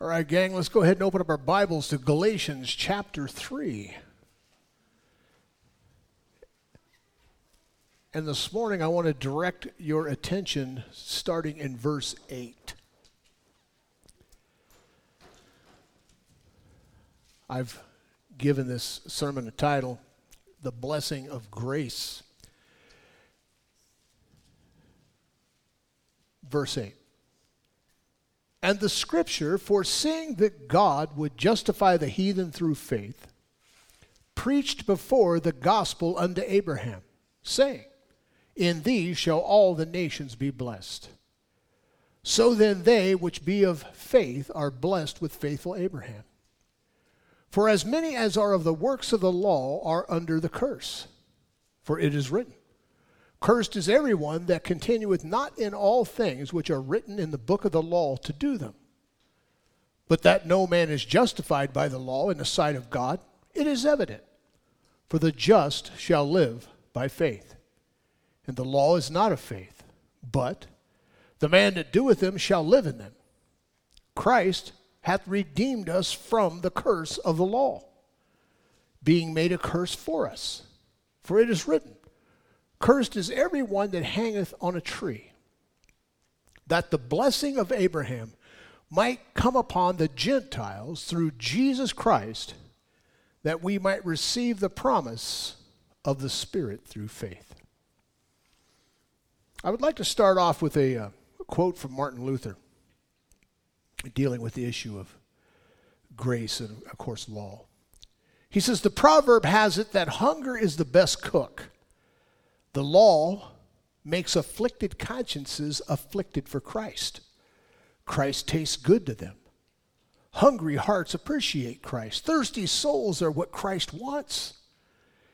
All right, gang, let's go ahead and open up our Bibles to Galatians chapter 3. And this morning I want to direct your attention starting in verse 8. I've given this sermon a title, The Blessing of Grace. Verse 8. And the Scripture, foreseeing that God would justify the heathen through faith, preached before the gospel unto Abraham, saying, In thee shall all the nations be blessed. So then they which be of faith are blessed with faithful Abraham. For as many as are of the works of the law are under the curse. For it is written, Cursed is everyone that continueth not in all things which are written in the book of the law to do them. But that no man is justified by the law in the sight of God, it is evident. For the just shall live by faith. And the law is not of faith, but the man that doeth them shall live in them. Christ hath redeemed us from the curse of the law, being made a curse for us. For it is written, Cursed is every one that hangeth on a tree, that the blessing of Abraham might come upon the Gentiles through Jesus Christ, that we might receive the promise of the Spirit through faith. I would like to start off with a quote from Martin Luther dealing with the issue of grace and, of course, law. He says, The proverb has it that hunger is the best cook. The law makes afflicted consciences afflicted for Christ. Christ tastes good to them. Hungry hearts appreciate Christ. Thirsty souls are what Christ wants.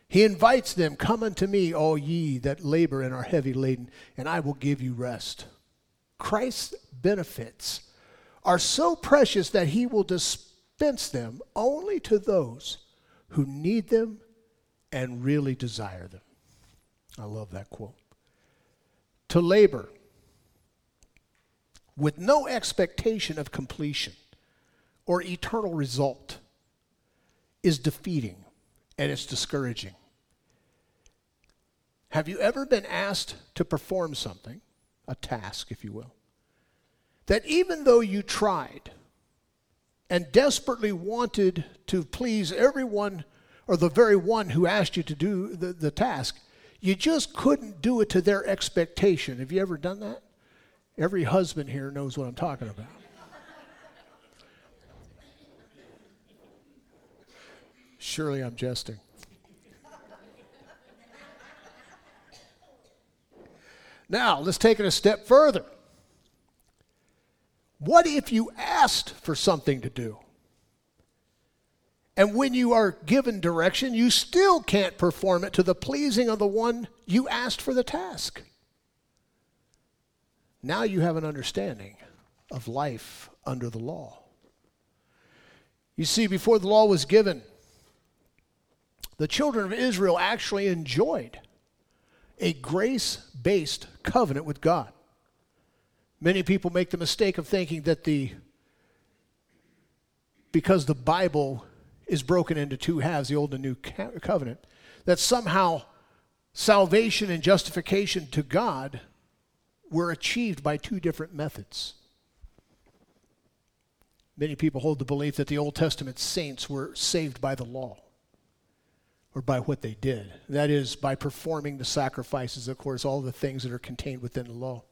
He invites them, Come unto me, all ye that labor and are heavy laden, and I will give you rest. Christ's benefits are so precious that he will dispense them only to those who need them and really desire them. I love that quote. To labor with no expectation of completion or eternal result is defeating and it's discouraging. Have you ever been asked to perform something, a task if you will, that even though you tried and desperately wanted to please everyone or the very one who asked you to do the task, you just couldn't do it to their expectation. Have you ever done that? Every husband here knows what I'm talking about. Surely I'm jesting. Now, let's take it a step further. What if you asked for something to do? And when you are given direction, you still can't perform it to the pleasing of the one you asked for the task. Now you have an understanding of life under the law. You see, before the law was given, the children of Israel actually enjoyed a grace-based covenant with God. Many people make the mistake of thinking that because the Bible is broken into two halves, the Old and New Covenant, that somehow salvation and justification to God were achieved by two different methods. Many people hold the belief that the Old Testament saints were saved by the law or by what they did. That is, by performing the sacrifices, of course, all the things that are contained within the law.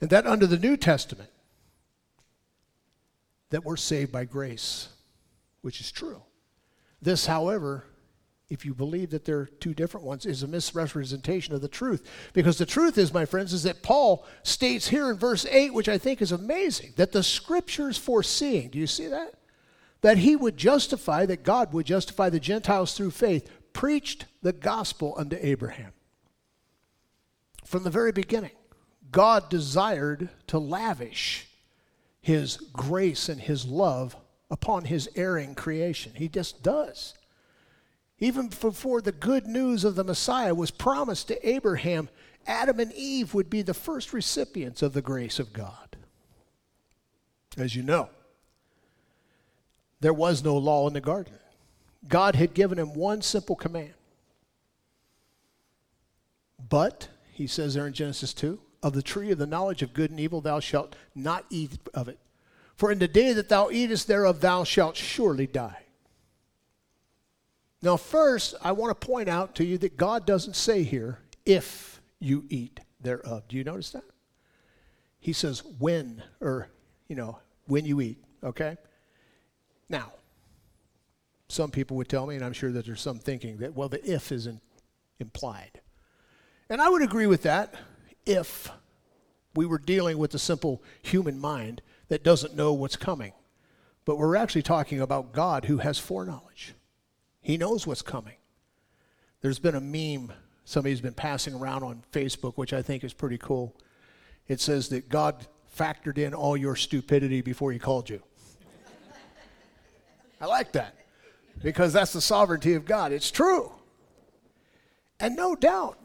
And that under the New Testament, that we're saved by grace, which is true. This, however, if you believe that there are two different ones, is a misrepresentation of the truth. Because the truth is, my friends, is that Paul states here in verse 8, which I think is amazing, that the Scriptures foreseeing, do you see that? That he would justify, that God would justify the Gentiles through faith, preached the gospel unto Abraham. From the very beginning, God desired to lavish his grace and his love upon his erring creation. He just does. Even before the good news of the Messiah was promised to Abraham, Adam and Eve would be the first recipients of the grace of God. As you know, There was no law in the garden. God had given him one simple command. But, he says there in Genesis 2, of the tree of the knowledge of good and evil thou shalt not eat of it. For in the day that thou eatest thereof thou shalt surely die. Now first, I want to point out to you that God doesn't say here, if you eat thereof. Do you notice that? He says when, or, when you eat, okay? Now, some people would tell me, and I'm sure that there's some thinking that, well, the if is implied. And I would agree with that if we were dealing with the simple human mind that doesn't know what's coming. But we're actually talking about God who has foreknowledge. He knows what's coming. There's been a meme somebody's been passing around on Facebook, which I think is pretty cool. It says that God factored in all your stupidity before he called you. I like that because that's the sovereignty of God. It's true. And no doubt,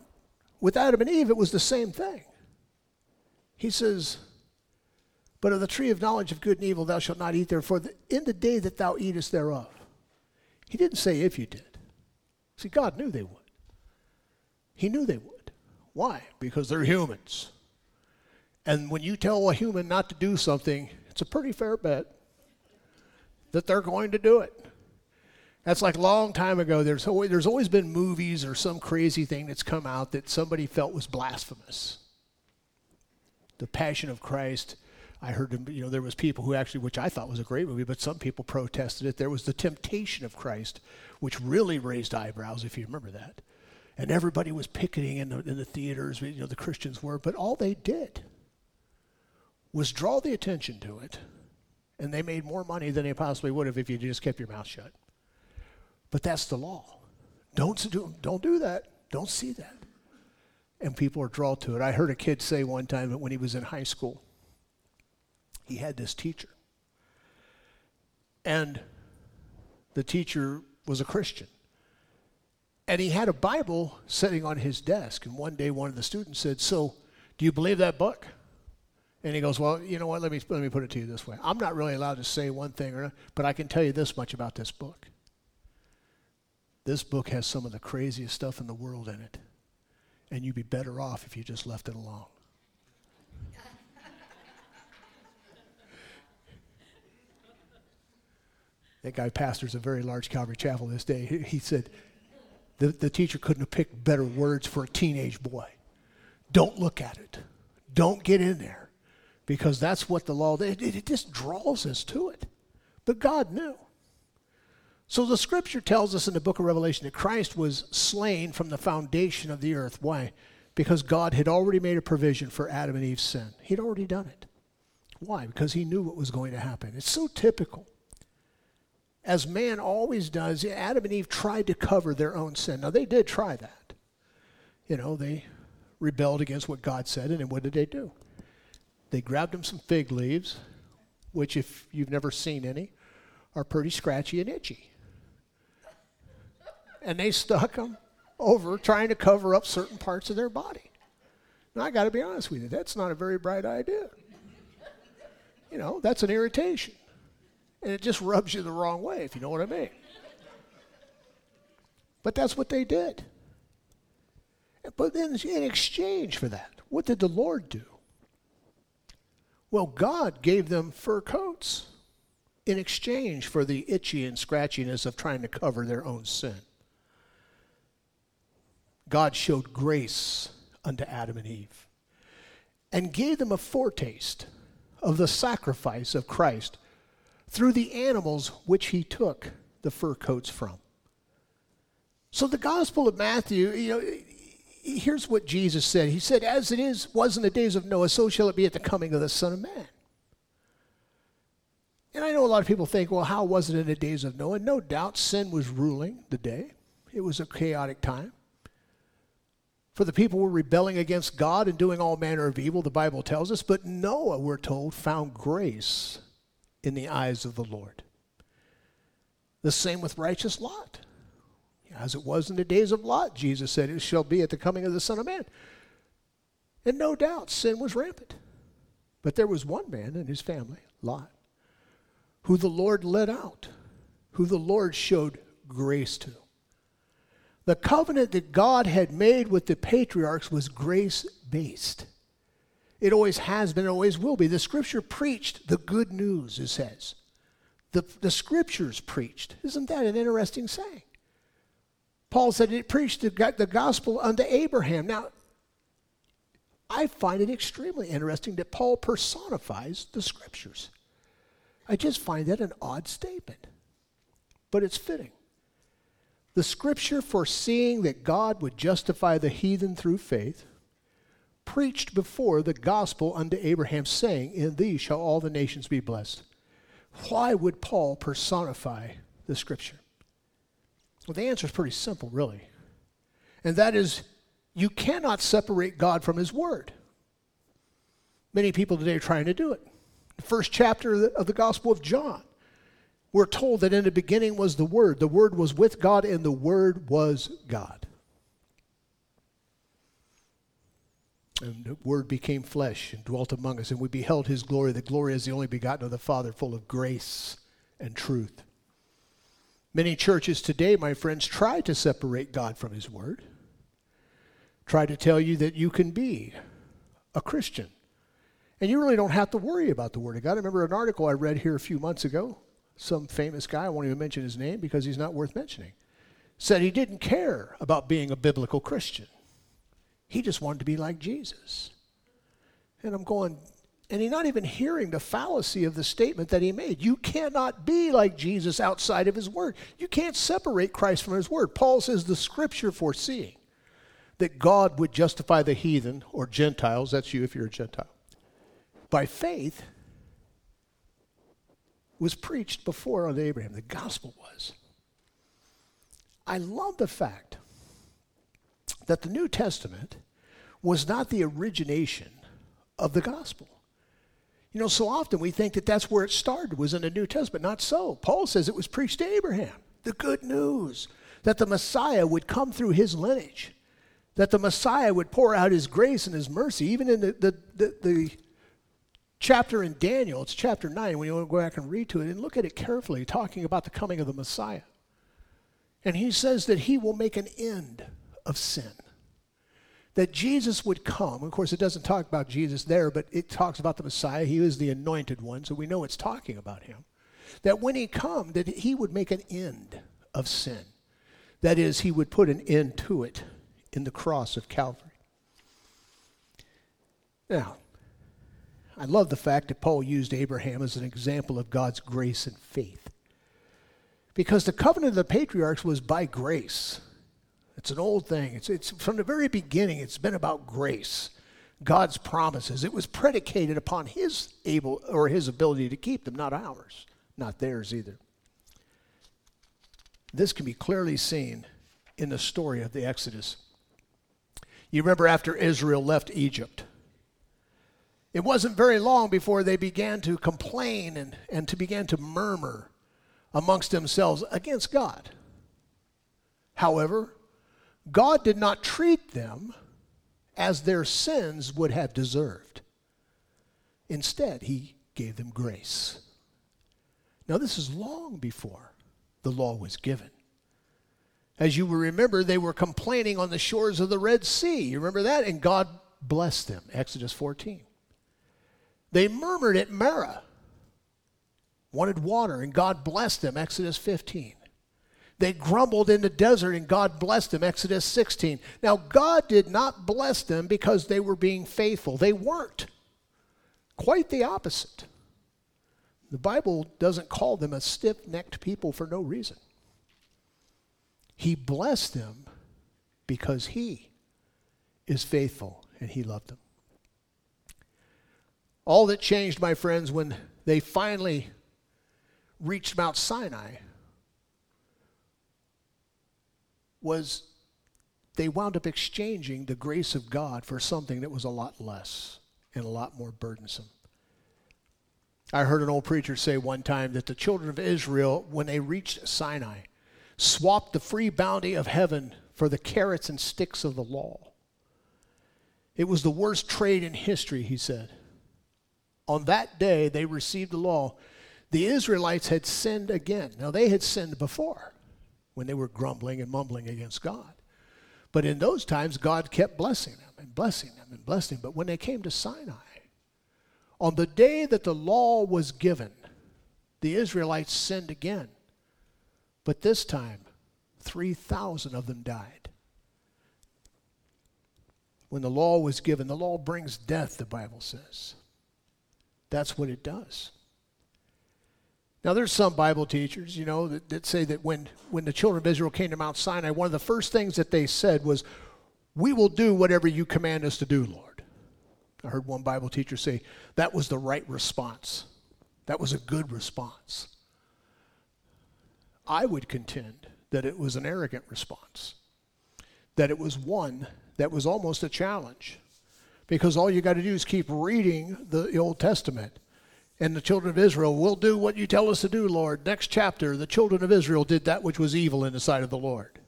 with Adam and Eve, it was the same thing. He says, but of the tree of knowledge of good and evil thou shalt not eat thereof, for in the day that thou eatest thereof. He didn't say if you did. See, God knew they would. He knew they would. Why? Because they're humans. And when you tell a human not to do something, it's a pretty fair bet that they're going to do it. That's like a long time ago. There's always been movies or some crazy thing that's come out that somebody felt was blasphemous. The Passion of Christ. I heard, there was people who actually, which I thought was a great movie, but some people protested it. There was The Temptation of Christ, which really raised eyebrows, if you remember that. And everybody was picketing in the theaters, the Christians were, but all they did was draw the attention to it, and they made more money than they possibly would have if you just kept your mouth shut. But that's the law. Don't do that. Don't see that. And people are drawn to it. I heard a kid say one time that when he was in high school, he had this teacher. And the teacher was a Christian. And he had a Bible sitting on his desk. And one day one of the students said, so do you believe that book? And he goes, well, you know what, let me put it to you this way. I'm not really allowed to say one thing, but I can tell you this much about this book. This book has some of the craziest stuff in the world in it. And you'd be better off if you just left it alone. That guy pastors a very large Calvary chapel this day. He said the teacher couldn't have picked better words for a teenage boy. Don't look at it. Don't get in there. Because that's what the law, it just draws us to it. But God knew. So the scripture tells us in the book of Revelation that Christ was slain from the foundation of the earth. Why? Because God had already made a provision for Adam and Eve's sin. He'd already done it. Why? Because he knew what was going to happen. It's so typical. As man always does, Adam and Eve tried to cover their own sin. Now, they did try that. They rebelled against what God said, and then what did they do? They grabbed them some fig leaves, which, if you've never seen any, are pretty scratchy and itchy. And they stuck them over trying to cover up certain parts of their body. Now, I got to be honest with you, that's not a very bright idea. That's an irritation. And it just rubs you the wrong way, if you know what I mean. But that's what they did. But then in exchange for that, what did the Lord do? Well, God gave them fur coats in exchange for the itchy and scratchiness of trying to cover their own sin. God showed grace unto Adam and Eve and gave them a foretaste of the sacrifice of Christ through the animals which he took the fur coats from. So the Gospel of Matthew, here's what Jesus said. He said, as it was in the days of Noah, so shall it be at the coming of the Son of Man. And I know a lot of people think, well, how was it in the days of Noah? No doubt sin was ruling the day. It was a chaotic time. For the people were rebelling against God and doing all manner of evil, the Bible tells us. But Noah, we're told, found grace in the eyes of the Lord. The same with righteous Lot. As it was in the days of Lot, Jesus said, it shall be at the coming of the Son of Man. And no doubt, sin was rampant. But there was one man in his family, Lot, who the Lord led out who the Lord showed grace to. The covenant that God had made with the patriarchs was grace-based. It always has been, it always will be. The Scripture preached the good news, it says. The Scriptures preached. Isn't that an interesting saying? Paul said it preached the gospel unto Abraham. Now, I find it extremely interesting that Paul personifies the Scriptures. I just find that an odd statement, but it's fitting. The Scripture, foreseeing that God would justify the heathen through faith, preached before the gospel unto Abraham, saying, "In thee shall all the nations be blessed." Why would Paul personify the Scripture? Well, the answer is pretty simple, really. And that is, you cannot separate God from His Word. Many people today are trying to do it. The first chapter of the Gospel of John, we're told that in the beginning was the Word. The Word was with God, and the Word was God. And the Word became flesh and dwelt among us, and we beheld His glory. The glory is the only begotten of the Father, full of grace and truth. Many churches today, my friends, try to separate God from His Word. Try to tell you that you can be a Christian, and you really don't have to worry about the Word of God. I remember an article I read here a few months ago. Some famous guy, I won't even mention his name because he's not worth mentioning, said he didn't care about being a biblical Christian. He just wanted to be like Jesus. And I'm going, and he's not even hearing the fallacy of the statement that he made. You cannot be like Jesus outside of His Word. You can't separate Christ from His Word. Paul says the Scripture foreseeing that God would justify the heathen or Gentiles, that's you if you're a Gentile, by faith was preached before unto Abraham. The gospel was. I love the fact that the New Testament was not the origination of the gospel. You know, so often we think that that's where it started, was in the New Testament. Not so. Paul says it was preached to Abraham. The good news that the Messiah would come through his lineage, that the Messiah would pour out his grace and his mercy. Even in the chapter in Daniel, it's chapter 9, when you go back and read to it and look at it carefully, talking about the coming of the Messiah. And he says that he will make an end of sin, that Jesus would come. Of course, it doesn't talk about Jesus there, but it talks about the Messiah. He is the anointed one, so we know it's talking about him. That when he come, that he would make an end of sin. That is, he would put an end to it in the cross of Calvary. Now, I love the fact that Paul used Abraham as an example of God's grace and faith, because the covenant of the patriarchs was by grace. It's an old thing. It's from the very beginning, it's been about grace, God's promises. It was predicated upon his ability to keep them, not ours, not theirs either. This can be clearly seen in the story of the Exodus. You remember after Israel left Egypt, it wasn't very long before they began to complain and to begin to murmur amongst themselves against God. However, God did not treat them as their sins would have deserved. Instead, he gave them grace. Now, this is long before the law was given. As you will remember, they were complaining on the shores of the Red Sea. You remember that? And God blessed them, Exodus 14. They murmured at Marah, wanted water, and God blessed them, Exodus 15. They grumbled in the desert, and God blessed them, Exodus 16. Now, God did not bless them because they were being faithful. They weren't. Quite the opposite. The Bible doesn't call them a stiff-necked people for no reason. He blessed them because he is faithful, and he loved them. All that changed, my friends, when they finally reached Mount Sinai was they wound up exchanging the grace of God for something that was a lot less and a lot more burdensome. I heard an old preacher say one time that the children of Israel, when they reached Sinai, swapped the free bounty of heaven for the carrots and sticks of the law. It was the worst trade in history, he said. On that day, they received the law. the Israelites had sinned again. Now, they had sinned before when they were grumbling and mumbling against God. But in those times, God kept blessing them and blessing them and blessing them. But when they came to Sinai, on the day that the law was given, the Israelites sinned again. But this time, 3,000 of them died. When the law was given, the law brings death, the Bible says. That's what it does. Now, there's some Bible teachers, you know, that say that when the children of Israel came to Mount Sinai, one of the first things that they said was, "We will do whatever you command us to do, Lord." I heard one Bible teacher say, that was the right response. That was a good response. I would contend that it was an arrogant response, that it was one that was almost a challenge, because all you got to do is keep reading the Old Testament. And the children of Israel will do what you tell us to do, Lord. Next chapter, the children of Israel did that which was evil in the sight of the Lord.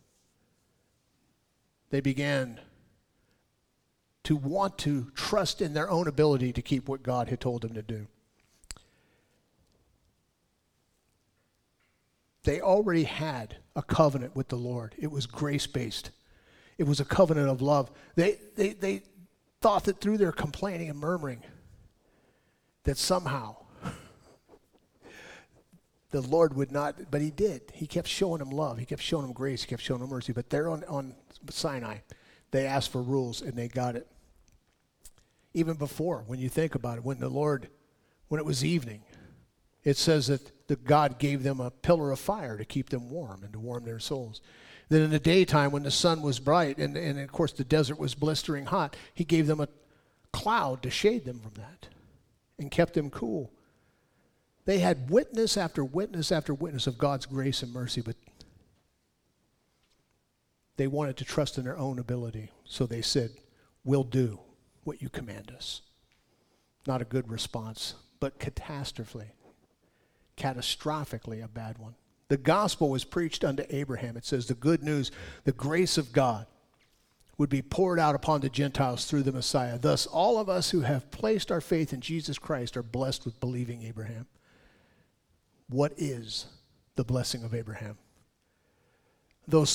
They began to want to trust in their own ability to keep what God had told them to do. They already had a covenant with the Lord. It was grace-based. It was a covenant of love. They thought that through their complaining and murmuring, that somehow the Lord would not, but he did. He kept showing them love. He kept showing them grace. He kept showing them mercy. But there on Sinai, they asked for rules, and they got it. Even before, when you think about it, when it was evening, it says that God gave them a pillar of fire to keep them warm and to warm their souls. Then in the daytime, when the sun was bright, and of course the desert was blistering hot, he gave them a cloud to shade them from that and kept them cool. They had witness after witness after witness of God's grace and mercy, but they wanted to trust in their own ability, so they said, "We'll do what you command us." Not a good response, but catastrophically a bad one. The gospel was preached unto Abraham. It says the good news, the grace of God, would be poured out upon the Gentiles through the Messiah. Thus, all of us who have placed our faith in Jesus Christ are blessed with believing Abraham. What is the blessing of Abraham? Though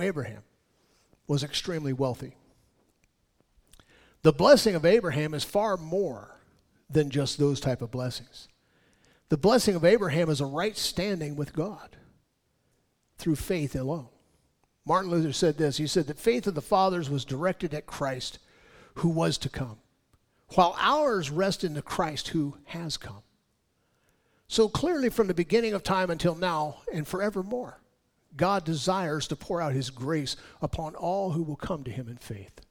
Abraham was extremely wealthy, the blessing of Abraham is far more than just those type of blessings. The blessing of Abraham is a right standing with God through faith alone. Martin Luther said this. He said that faith of the fathers was directed at Christ who was to come, while ours rest in the Christ who has come. So clearly from the beginning of time until now and forevermore, God desires to pour out his grace upon all who will come to him in faith.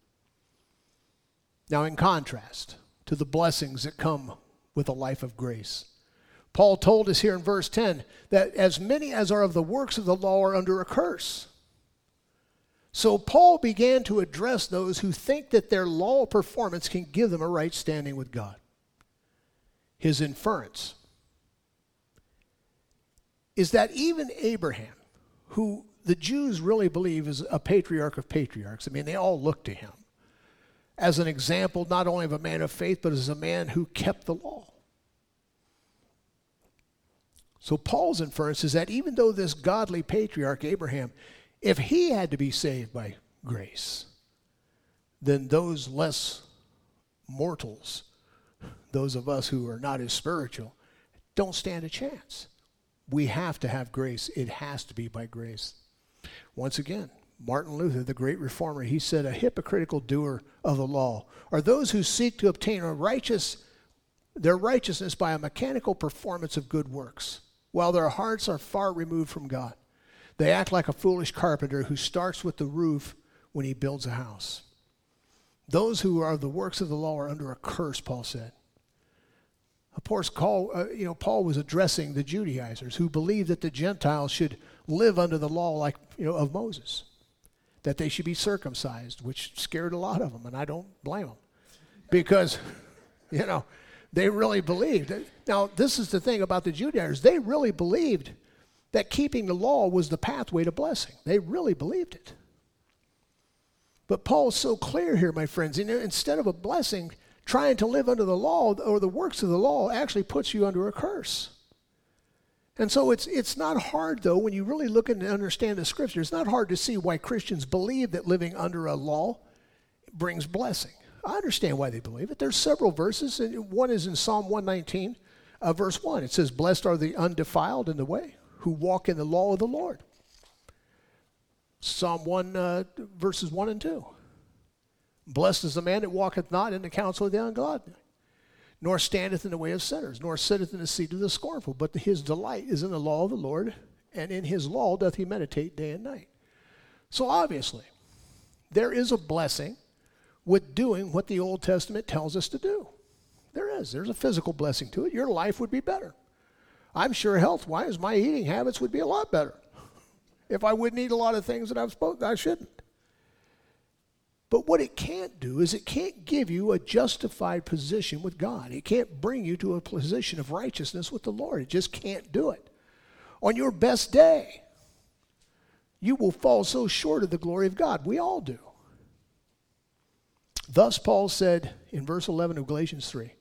Now, in contrast to the blessings that come with a life of grace, Paul told us here in verse 10 that as many as are of the works of the law are under a curse. So Paul began to address those who think that their law performance can give them a right standing with God. His inference is that even Abraham, who the Jews really believe is a patriarch of patriarchs, I mean, they all look to him as an example not only of a man of faith, but as a man who kept the law. So Paul's inference is that even though this godly patriarch, Abraham, if he had to be saved by grace, then those less mortals, those of us who are not as spiritual, don't stand a chance. We have to have grace. It has to be by grace. Once again, Martin Luther, the great reformer, he said, a hypocritical doer of the law are those who seek to obtain their righteousness by a mechanical performance of good works, while their hearts are far removed from God. They act like a foolish carpenter who starts with the roof when he builds a house. Those who are the works of the law are under a curse, Paul said. Of course, Paul was addressing the Judaizers who believed that the Gentiles should live under the law of Moses, that they should be circumcised, which scared a lot of them, and I don't blame them because, they really believed. Now, this is the thing about the Judaizers. They really believed that keeping the law was the pathway to blessing. They really believed it. But Paul's so clear here, my friends. Instead of a blessing, trying to live under the law or the works of the law actually puts you under a curse. And so it's not hard, though, when you really look and understand the Scripture, it's not hard to see why Christians believe that living under a law brings blessing. I understand why they believe it. There's several verses, and one is in Psalm 119, verse 1. It says, "Blessed are the undefiled in the way, who walk in the law of the Lord." Psalm 1, verses 1 and 2. "Blessed is the man that walketh not in the counsel of the ungodly, nor standeth in the way of sinners, nor sitteth in the seat of the scornful. But his delight is in the law of the Lord, and in his law doth he meditate day and night." So obviously, there is a blessing with doing what the Old Testament tells us to do. There is. There's a physical blessing to it. Your life would be better. I'm sure health-wise, my eating habits would be a lot better if I wouldn't eat a lot of things that I've spoken I shouldn't. But what it can't do is it can't give you a justified position with God. It can't bring you to a position of righteousness with the Lord. It just can't do it. On your best day, you will fall so short of the glory of God. We all do. Thus Paul said in verse 11 of Galatians 3,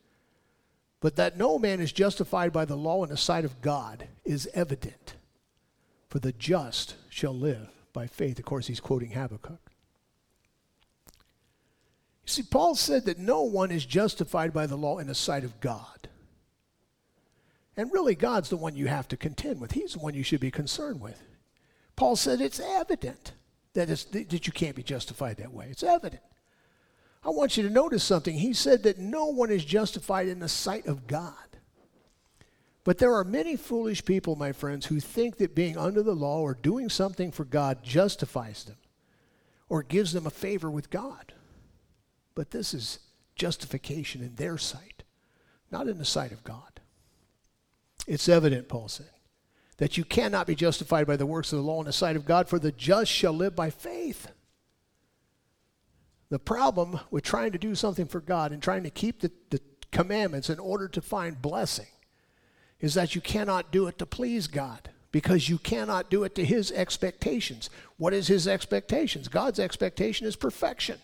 "But that no man is justified by the law in the sight of God is evident, for the just shall live by faith." Of course, he's quoting Habakkuk. See, Paul said that no one is justified by the law in the sight of God. And really, God's the one you have to contend with. He's the one you should be concerned with. Paul said it's evident that you can't be justified that way. It's evident. I want you to notice something. He said that no one is justified in the sight of God. But there are many foolish people, my friends, who think that being under the law or doing something for God justifies them or gives them a favor with God. But this is justification in their sight, not in the sight of God. It's evident, Paul said, that you cannot be justified by the works of the law in the sight of God, for the just shall live by faith. The problem with trying to do something for God and trying to keep the commandments in order to find blessing is that you cannot do it to please God, because you cannot do it to his expectations. What is his expectations? God's expectation is perfection.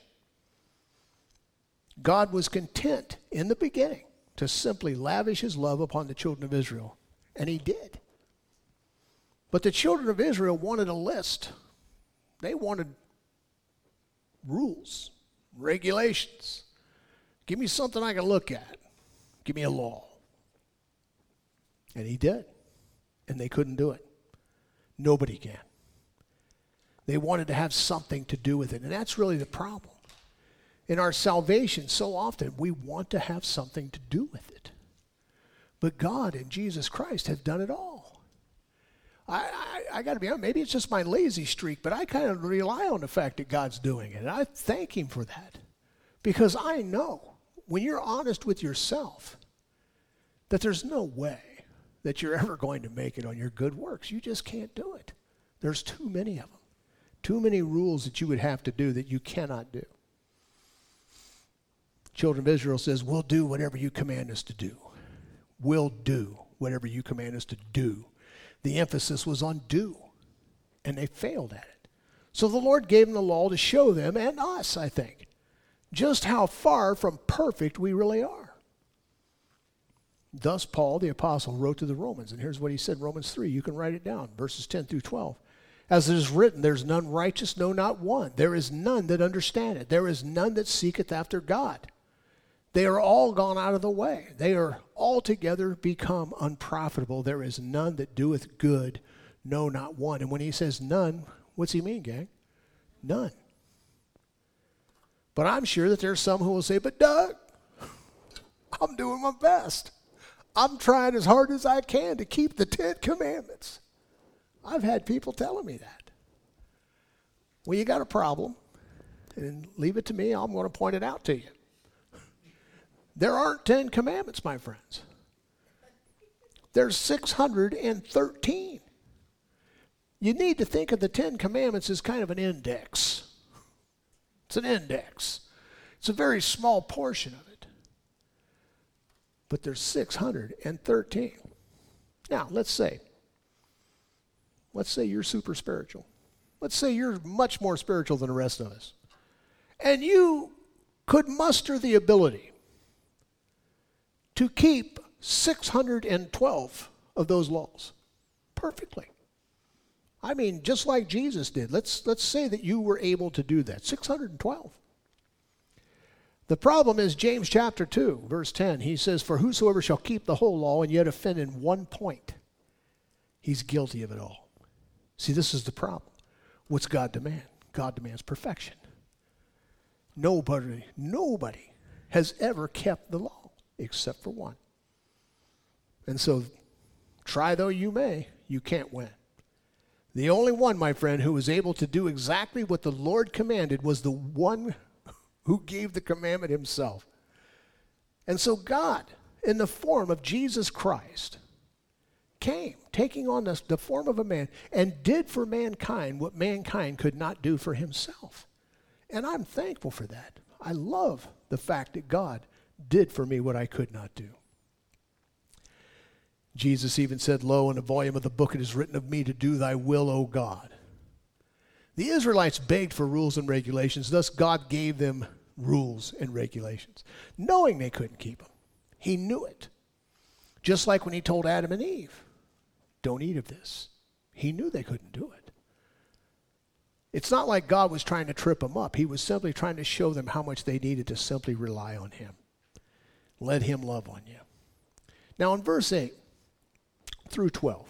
God was content in the beginning to simply lavish his love upon the children of Israel, and he did. But the children of Israel wanted a list. They wanted rules, regulations. Give me something I can look at. Give me a law. And he did, and they couldn't do it. Nobody can. They wanted to have something to do with it, and that's really the problem. In our salvation, so often we want to have something to do with it. But God and Jesus Christ have done it all. I got to be honest, maybe it's just my lazy streak, but I kind of rely on the fact that God's doing it. And I thank him for that. Because I know, when you're honest with yourself, that there's no way that you're ever going to make it on your good works. You just can't do it. There's too many of them. Too many rules that you would have to do that you cannot do. Children of Israel says, "We'll do whatever you command us to do. We'll do whatever you command us to do." The emphasis was on do, and they failed at it. So the Lord gave them the law to show them, and us, I think, just how far from perfect we really are. Thus Paul, the apostle, wrote to the Romans, and here's what he said, Romans 3. You can write it down, verses 10 through 12. "As it is written, there is none righteous, no, not one. There is none that understandeth. There is none that seeketh after God. They are all gone out of the way. They are altogether become unprofitable. There is none that doeth good, no, not one." And when he says none, what's he mean, gang? None. But I'm sure that there's some who will say, "But Doug, I'm doing my best. I'm trying as hard as I can to keep the 10 commandments." I've had people telling me that. Well, you got a problem, and leave it to me. I'm going to point it out to you. There aren't 10 commandments, my friends. There's 613. You need to think of the 10 commandments as kind of an index. It's an index. It's a very small portion of it. But there's 613. Now, let's say you're super spiritual. Let's say you're much more spiritual than the rest of us. And you could muster the ability to keep 612 of those laws perfectly. I mean, just like Jesus did. Let's say that you were able to do that. 612. The problem is James chapter 2, verse 10. He says, "For whosoever shall keep the whole law and yet offend in one point, he's guilty of it all." See, this is the problem. What's God demand? God demands perfection. Nobody has ever kept the law except for one. And so, try though you may, you can't win. The only one, my friend, who was able to do exactly what the Lord commanded was the one who gave the commandment himself. And so God, in the form of Jesus Christ, came, taking on the form of a man, and did for mankind what mankind could not do for himself. And I'm thankful for that. I love the fact that God did for me what I could not do. Jesus even said, "Lo, in the volume of the book it is written of me to do thy will, O God." The Israelites begged for rules and regulations, thus God gave them rules and regulations, knowing they couldn't keep them. He knew it. Just like when he told Adam and Eve, "Don't eat of this." He knew they couldn't do it. It's not like God was trying to trip them up. He was simply trying to show them how much they needed to simply rely on him. Let him love on you. Now in verse 8 through 12,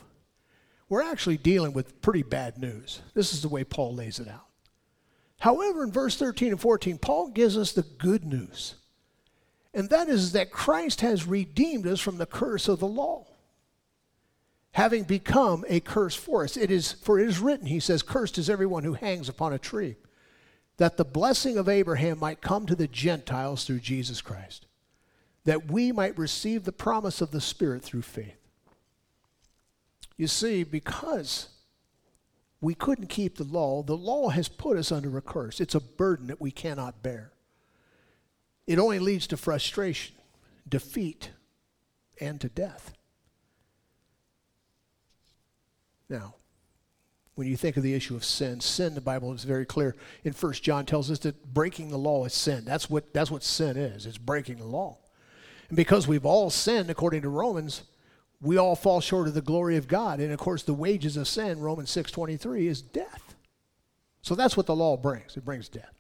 we're actually dealing with pretty bad news. This is the way Paul lays it out. However, in verse 13 and 14, Paul gives us the good news. And that is that Christ has redeemed us from the curse of the law, having become a curse for us. For it is written, he says, "Cursed is everyone who hangs upon a tree, that the blessing of Abraham might come to the Gentiles through Jesus Christ, that we might receive the promise of the Spirit through faith." You see, because we couldn't keep the law has put us under a curse. It's a burden that we cannot bear. It only leads to frustration, defeat, and to death. Now, when you think of the issue of sin, the Bible is very clear. In 1 John tells us that breaking the law is sin. That's what sin is. It's breaking the law. And because we've all sinned, according to Romans, we all fall short of the glory of God. And, of course, the wages of sin, Romans 6:23, is death. So that's what the law brings. It brings death.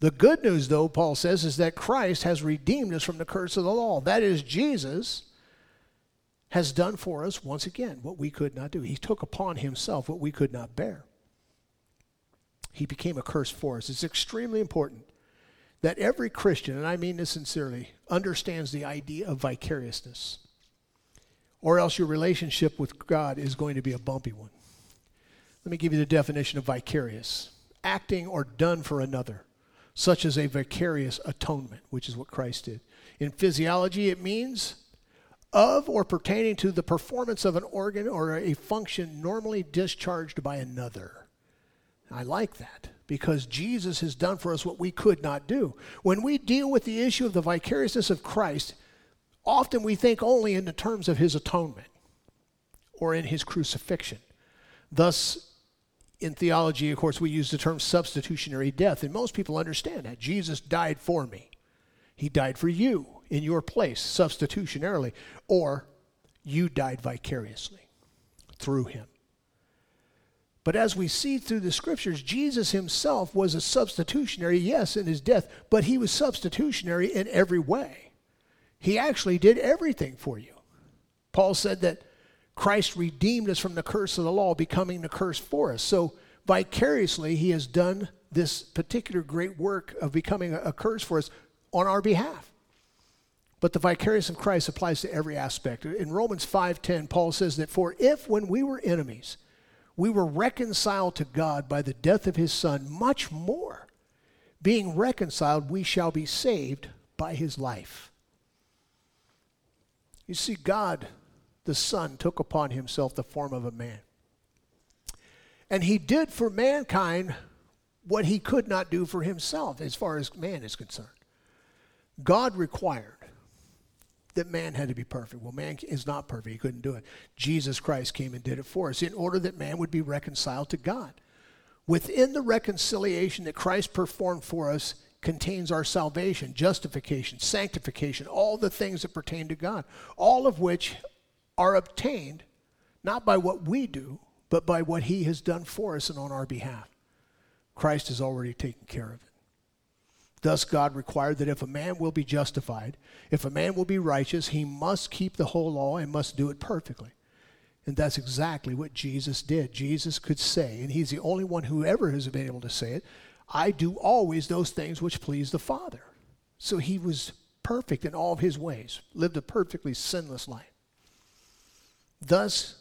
The good news, though, Paul says, is that Christ has redeemed us from the curse of the law. That is, Jesus has done for us, once again, what we could not do. He took upon himself what we could not bear. He became a curse for us. It's extremely important that every Christian, and I mean this sincerely, understands the idea of vicariousness, or else your relationship with God is going to be a bumpy one. Let me give you the definition of vicarious: acting or done for another, such as a vicarious atonement, which is what Christ did. In physiology, it means of or pertaining to the performance of an organ or a function normally discharged by another. I like that, because Jesus has done for us what we could not do. When we deal with the issue of the vicariousness of Christ, often we think only in the terms of his atonement or in his crucifixion. Thus, in theology, of course, we use the term substitutionary death, and most people understand that. Jesus died for me. He died for you in your place, substitutionarily, or you died vicariously through him. But as we see through the scriptures, Jesus himself was a substitutionary, yes, in his death, but he was substitutionary in every way. He actually did everything for you. Paul said that Christ redeemed us from the curse of the law, becoming the curse for us. So vicariously, he has done this particular great work of becoming a curse for us on our behalf. But the vicarious of Christ applies to every aspect. In Romans 5:10, Paul says that, "For if when we were enemies, we were reconciled to God by the death of his Son, much more, being reconciled, we shall be saved by his life." You see, God, the Son, took upon himself the form of a man. And he did for mankind what he could not do for himself, as far as man is concerned. God required that man had to be perfect. Well, man is not perfect. He couldn't do it. Jesus Christ came and did it for us in order that man would be reconciled to God. Within the reconciliation that Christ performed for us contains our salvation, justification, sanctification, all the things that pertain to God, all of which are obtained not by what we do, but by what he has done for us and on our behalf. Christ has already taken care of it. Thus God required that if a man will be justified, if a man will be righteous, he must keep the whole law and must do it perfectly. And that's exactly what Jesus did. Jesus could say, and he's the only one who ever has been able to say it, I do always those things which please the Father. So he was perfect in all of his ways, lived a perfectly sinless life. Thus,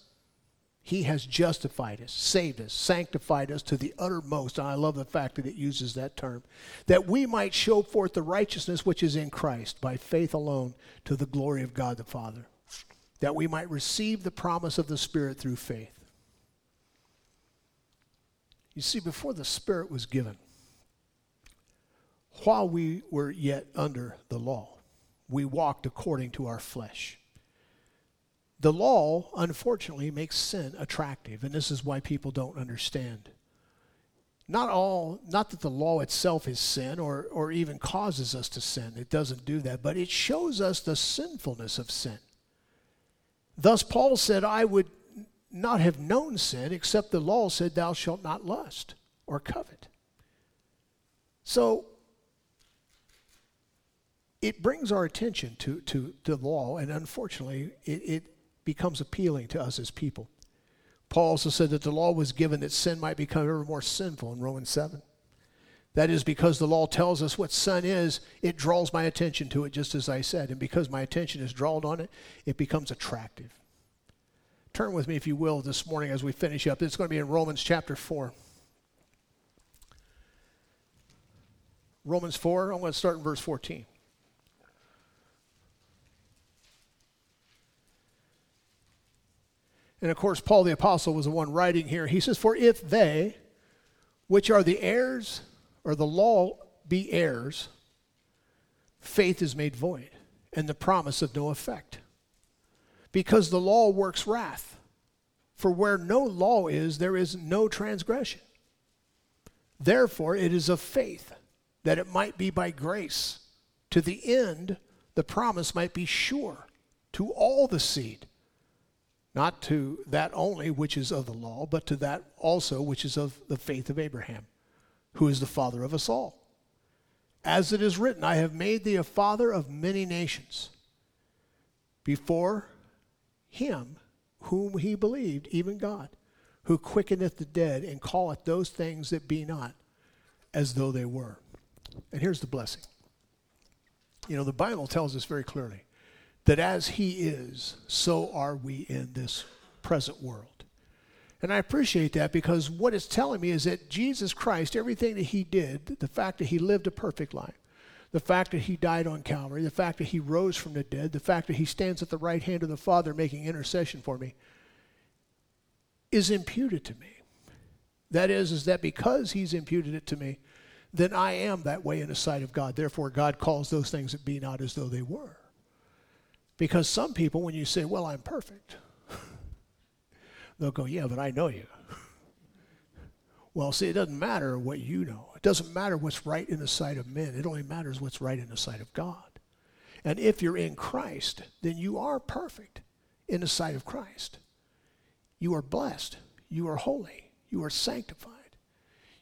he has justified us, saved us, sanctified us to the uttermost. And I love the fact that it uses that term. That we might show forth the righteousness which is in Christ by faith alone to the glory of God the Father. That we might receive the promise of the Spirit through faith. You see, before the Spirit was given, while we were yet under the law, we walked according to our flesh. The law, unfortunately, makes sin attractive, and this is why people don't understand. Not that the law itself is sin or even causes us to sin. It doesn't do that, but it shows us the sinfulness of sin. Thus Paul said, I would not have known sin except the law said, thou shalt not lust or covet. So it brings our attention to the law, and unfortunately, it becomes appealing to us as people. Paul also said that the law was given that sin might become ever more sinful in Romans 7. That is because the law tells us what sin is, it draws my attention to it, just as I said. And because my attention is drawn on it, it becomes attractive. Turn with me, if you will, this morning as we finish up. It's going to be in Romans chapter 4. Romans 4, I'm going to start in verse 14. And, of course, Paul the Apostle was the one writing here. He says, for if they, which are the heirs, or the law be heirs, faith is made void, and the promise of no effect. Because the law works wrath. For where no law is, there is no transgression. Therefore, it is of faith, that it might be by grace. To the end, the promise might be sure to all the seed. Not to that only which is of the law, but to that also which is of the faith of Abraham, who is the father of us all. As it is written, I have made thee a father of many nations, before him whom he believed, even God, who quickeneth the dead and calleth those things that be not as though they were. And here's the blessing. You know, the Bible tells us very clearly that as he is, so are we in this present world. And I appreciate that, because what it's telling me is that Jesus Christ, everything that he did, the fact that he lived a perfect life, the fact that he died on Calvary, the fact that he rose from the dead, the fact that he stands at the right hand of the Father making intercession for me, is imputed to me. That is that because he's imputed it to me, then I am that way in the sight of God. Therefore, God calls those things that be not as though they were. Because some people, when you say, well, I'm perfect, they'll go, yeah, but I know you. Well, see, it doesn't matter what you know. It doesn't matter what's right in the sight of men. It only matters what's right in the sight of God. And if you're in Christ, then you are perfect in the sight of Christ. You are blessed. You are holy. You are sanctified.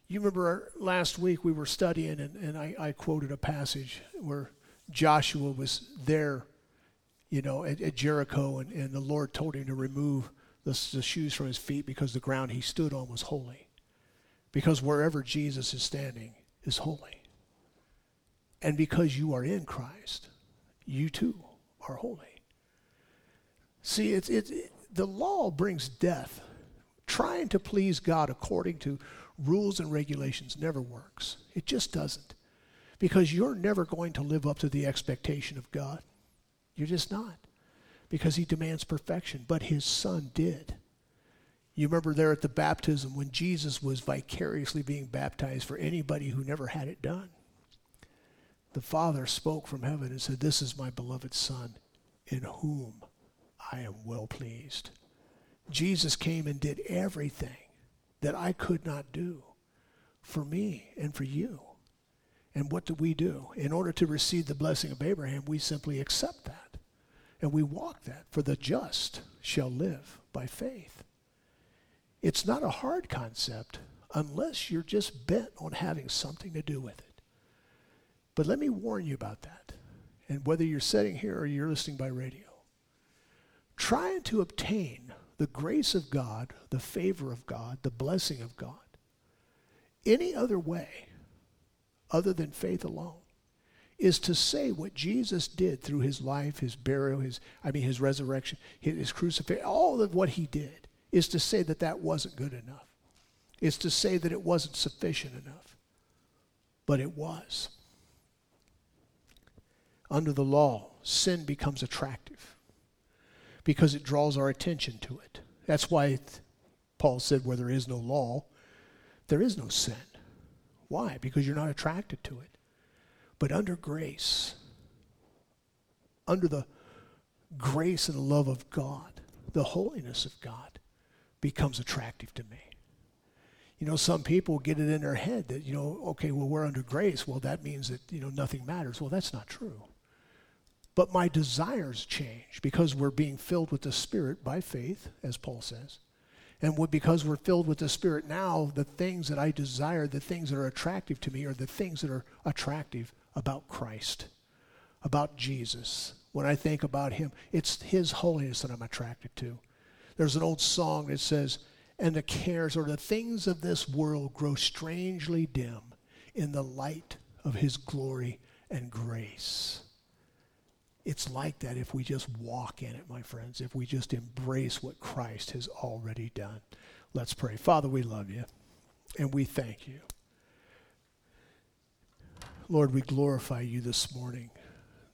You remember last week we were studying, and I quoted a passage where Joshua was there, you know, at Jericho, and the Lord told him to remove the shoes from his feet because the ground he stood on was holy. Because wherever Jesus is standing is holy. And because you are in Christ, you too are holy. See, the law brings death. Trying to please God according to rules and regulations never works. It just doesn't. Because you're never going to live up to the expectation of God. You're just not, because he demands perfection, but his son did. You remember there at the baptism when Jesus was vicariously being baptized for anybody who never had it done. The Father spoke from heaven and said, this is my beloved son in whom I am well pleased. Jesus came and did everything that I could not do for me and for you. And what do? In order to receive the blessing of Abraham, we simply accept that. And we walk that. For the just shall live by faith. It's not a hard concept unless you're just bent on having something to do with it. But let me warn you about that. And whether you're sitting here or you're listening by radio, trying to obtain the grace of God, the favor of God, the blessing of God, any other way other than faith alone is to say what Jesus did through his life, his burial, his resurrection, his crucifixion, all of what he did is to say that that wasn't good enough. It's to say that it wasn't sufficient enough. But it was. Under the law, sin becomes attractive because it draws our attention to it. That's why Paul said where there is no law, there is no sin. Why? Because you're not attracted to it. But under grace, under the grace and love of God, the holiness of God becomes attractive to me. You know, some people get it in their head that, we're under grace. Well, that means that, nothing matters. Well, that's not true. But my desires change because we're being filled with the Spirit by faith, as Paul says. And because we're filled with the Spirit now, the things that I desire, the things that are attractive to me are the things that are attractive about Christ, about Jesus. When I think about him, it's his holiness that I'm attracted to. There's an old song that says, and the cares or the things of this world grow strangely dim in the light of his glory and grace. It's like that if we just walk in it, my friends, if we just embrace what Christ has already done. Let's pray. Father, we love you, and we thank you. Lord, we glorify you this morning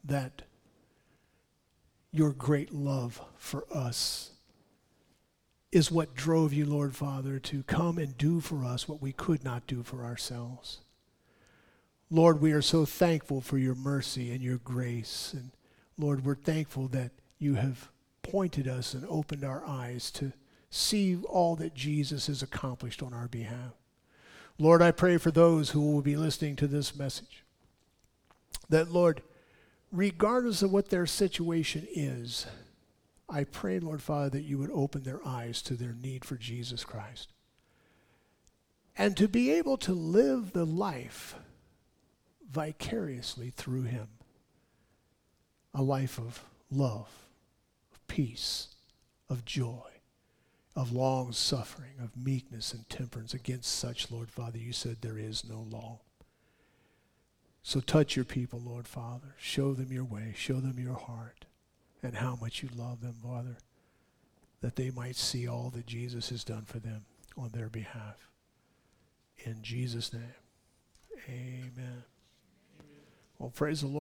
that your great love for us is what drove you, Lord Father, to come and do for us what we could not do for ourselves. Lord, we are so thankful for your mercy and your grace, and Lord, we're thankful that you have pointed us and opened our eyes to see all that Jesus has accomplished on our behalf. Lord, I pray for those who will be listening to this message, that, Lord, regardless of what their situation is, I pray, Lord Father, that you would open their eyes to their need for Jesus Christ. And to be able to live the life vicariously through him. A life of love, of peace, of joy, of long suffering, of meekness and temperance. Against such, Lord Father, you said there is no law. So touch your people, Lord Father. Show them your way. Show them your heart and how much you love them, Father, that they might see all that Jesus has done for them on their behalf. In Jesus' name, amen. Well, praise the Lord.